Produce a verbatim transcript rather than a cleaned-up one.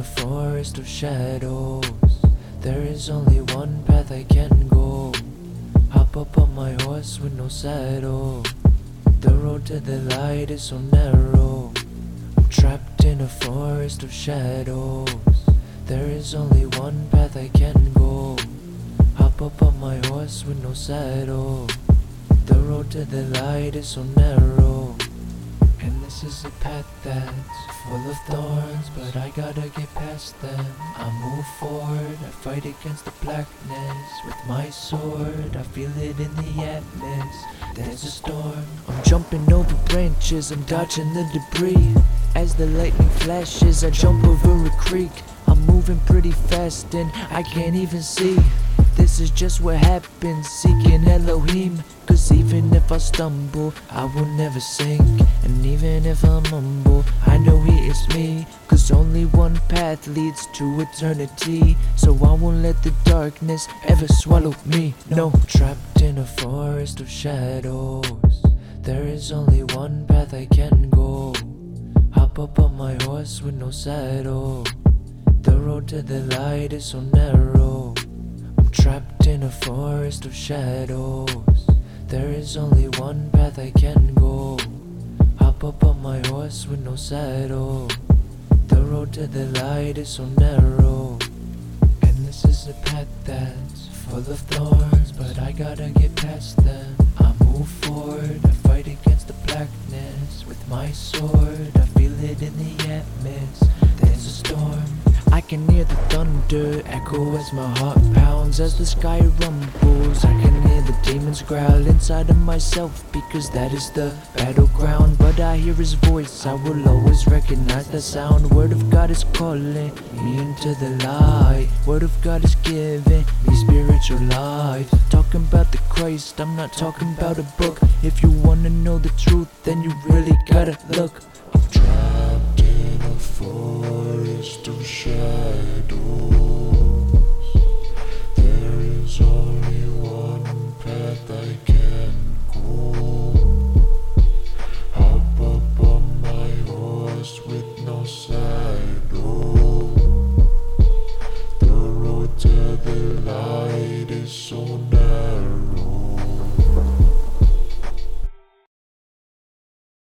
a forest of shadows. There is only one path I can go. Hop up on my horse with no saddle. The road to the light is so narrow. I'm trapped in a forest of shadows. There is only one path I can go. Hop up on my horse with no saddle. The road to the light is so narrow. And this is a path that's full of thorns, but I gotta get past them. I move forward, I fight against the blackness. With my sword, I feel it in the atmosphere. There's a storm. I'm jumping over branches, I'm dodging the debris. As the lightning flashes, I jump over a creek. I'm moving pretty fast and I can't even see. This is just what happens, seeking Elohim. Cause even if I stumble, I will never sink. And even if I'm humble, I know He is me. Cause only one path leads to eternity. So I won't let the darkness ever swallow me. No, trapped in a forest of shadows. There is only one path I can go. Hop up on my horse with no saddle. The road to the light is so narrow. Trapped in a forest of shadows. There is only one path I can go. Hop up on my horse with no saddle. The road to the light is so narrow. And this is a path that's full of thorns, but I gotta get past them. I move forward, I fight against the blackness. With my sword, I feel it in the atmosphere. There's a storm. I can hear the thunder echo as my heart pounds, as the sky rumbles. I can hear the demons growl inside of myself, because that is the battleground. But I hear His voice, I will always recognize the sound. Word of God is calling me into the light. Word of God is giving me spiritual life. Talking about the Christ, I'm not talking about a book. If you wanna know the truth, then you really gotta look. I'm trapped in a forest of shadows. There is only one path I can go. Hop up on my horse with no saddle. The road to the light is so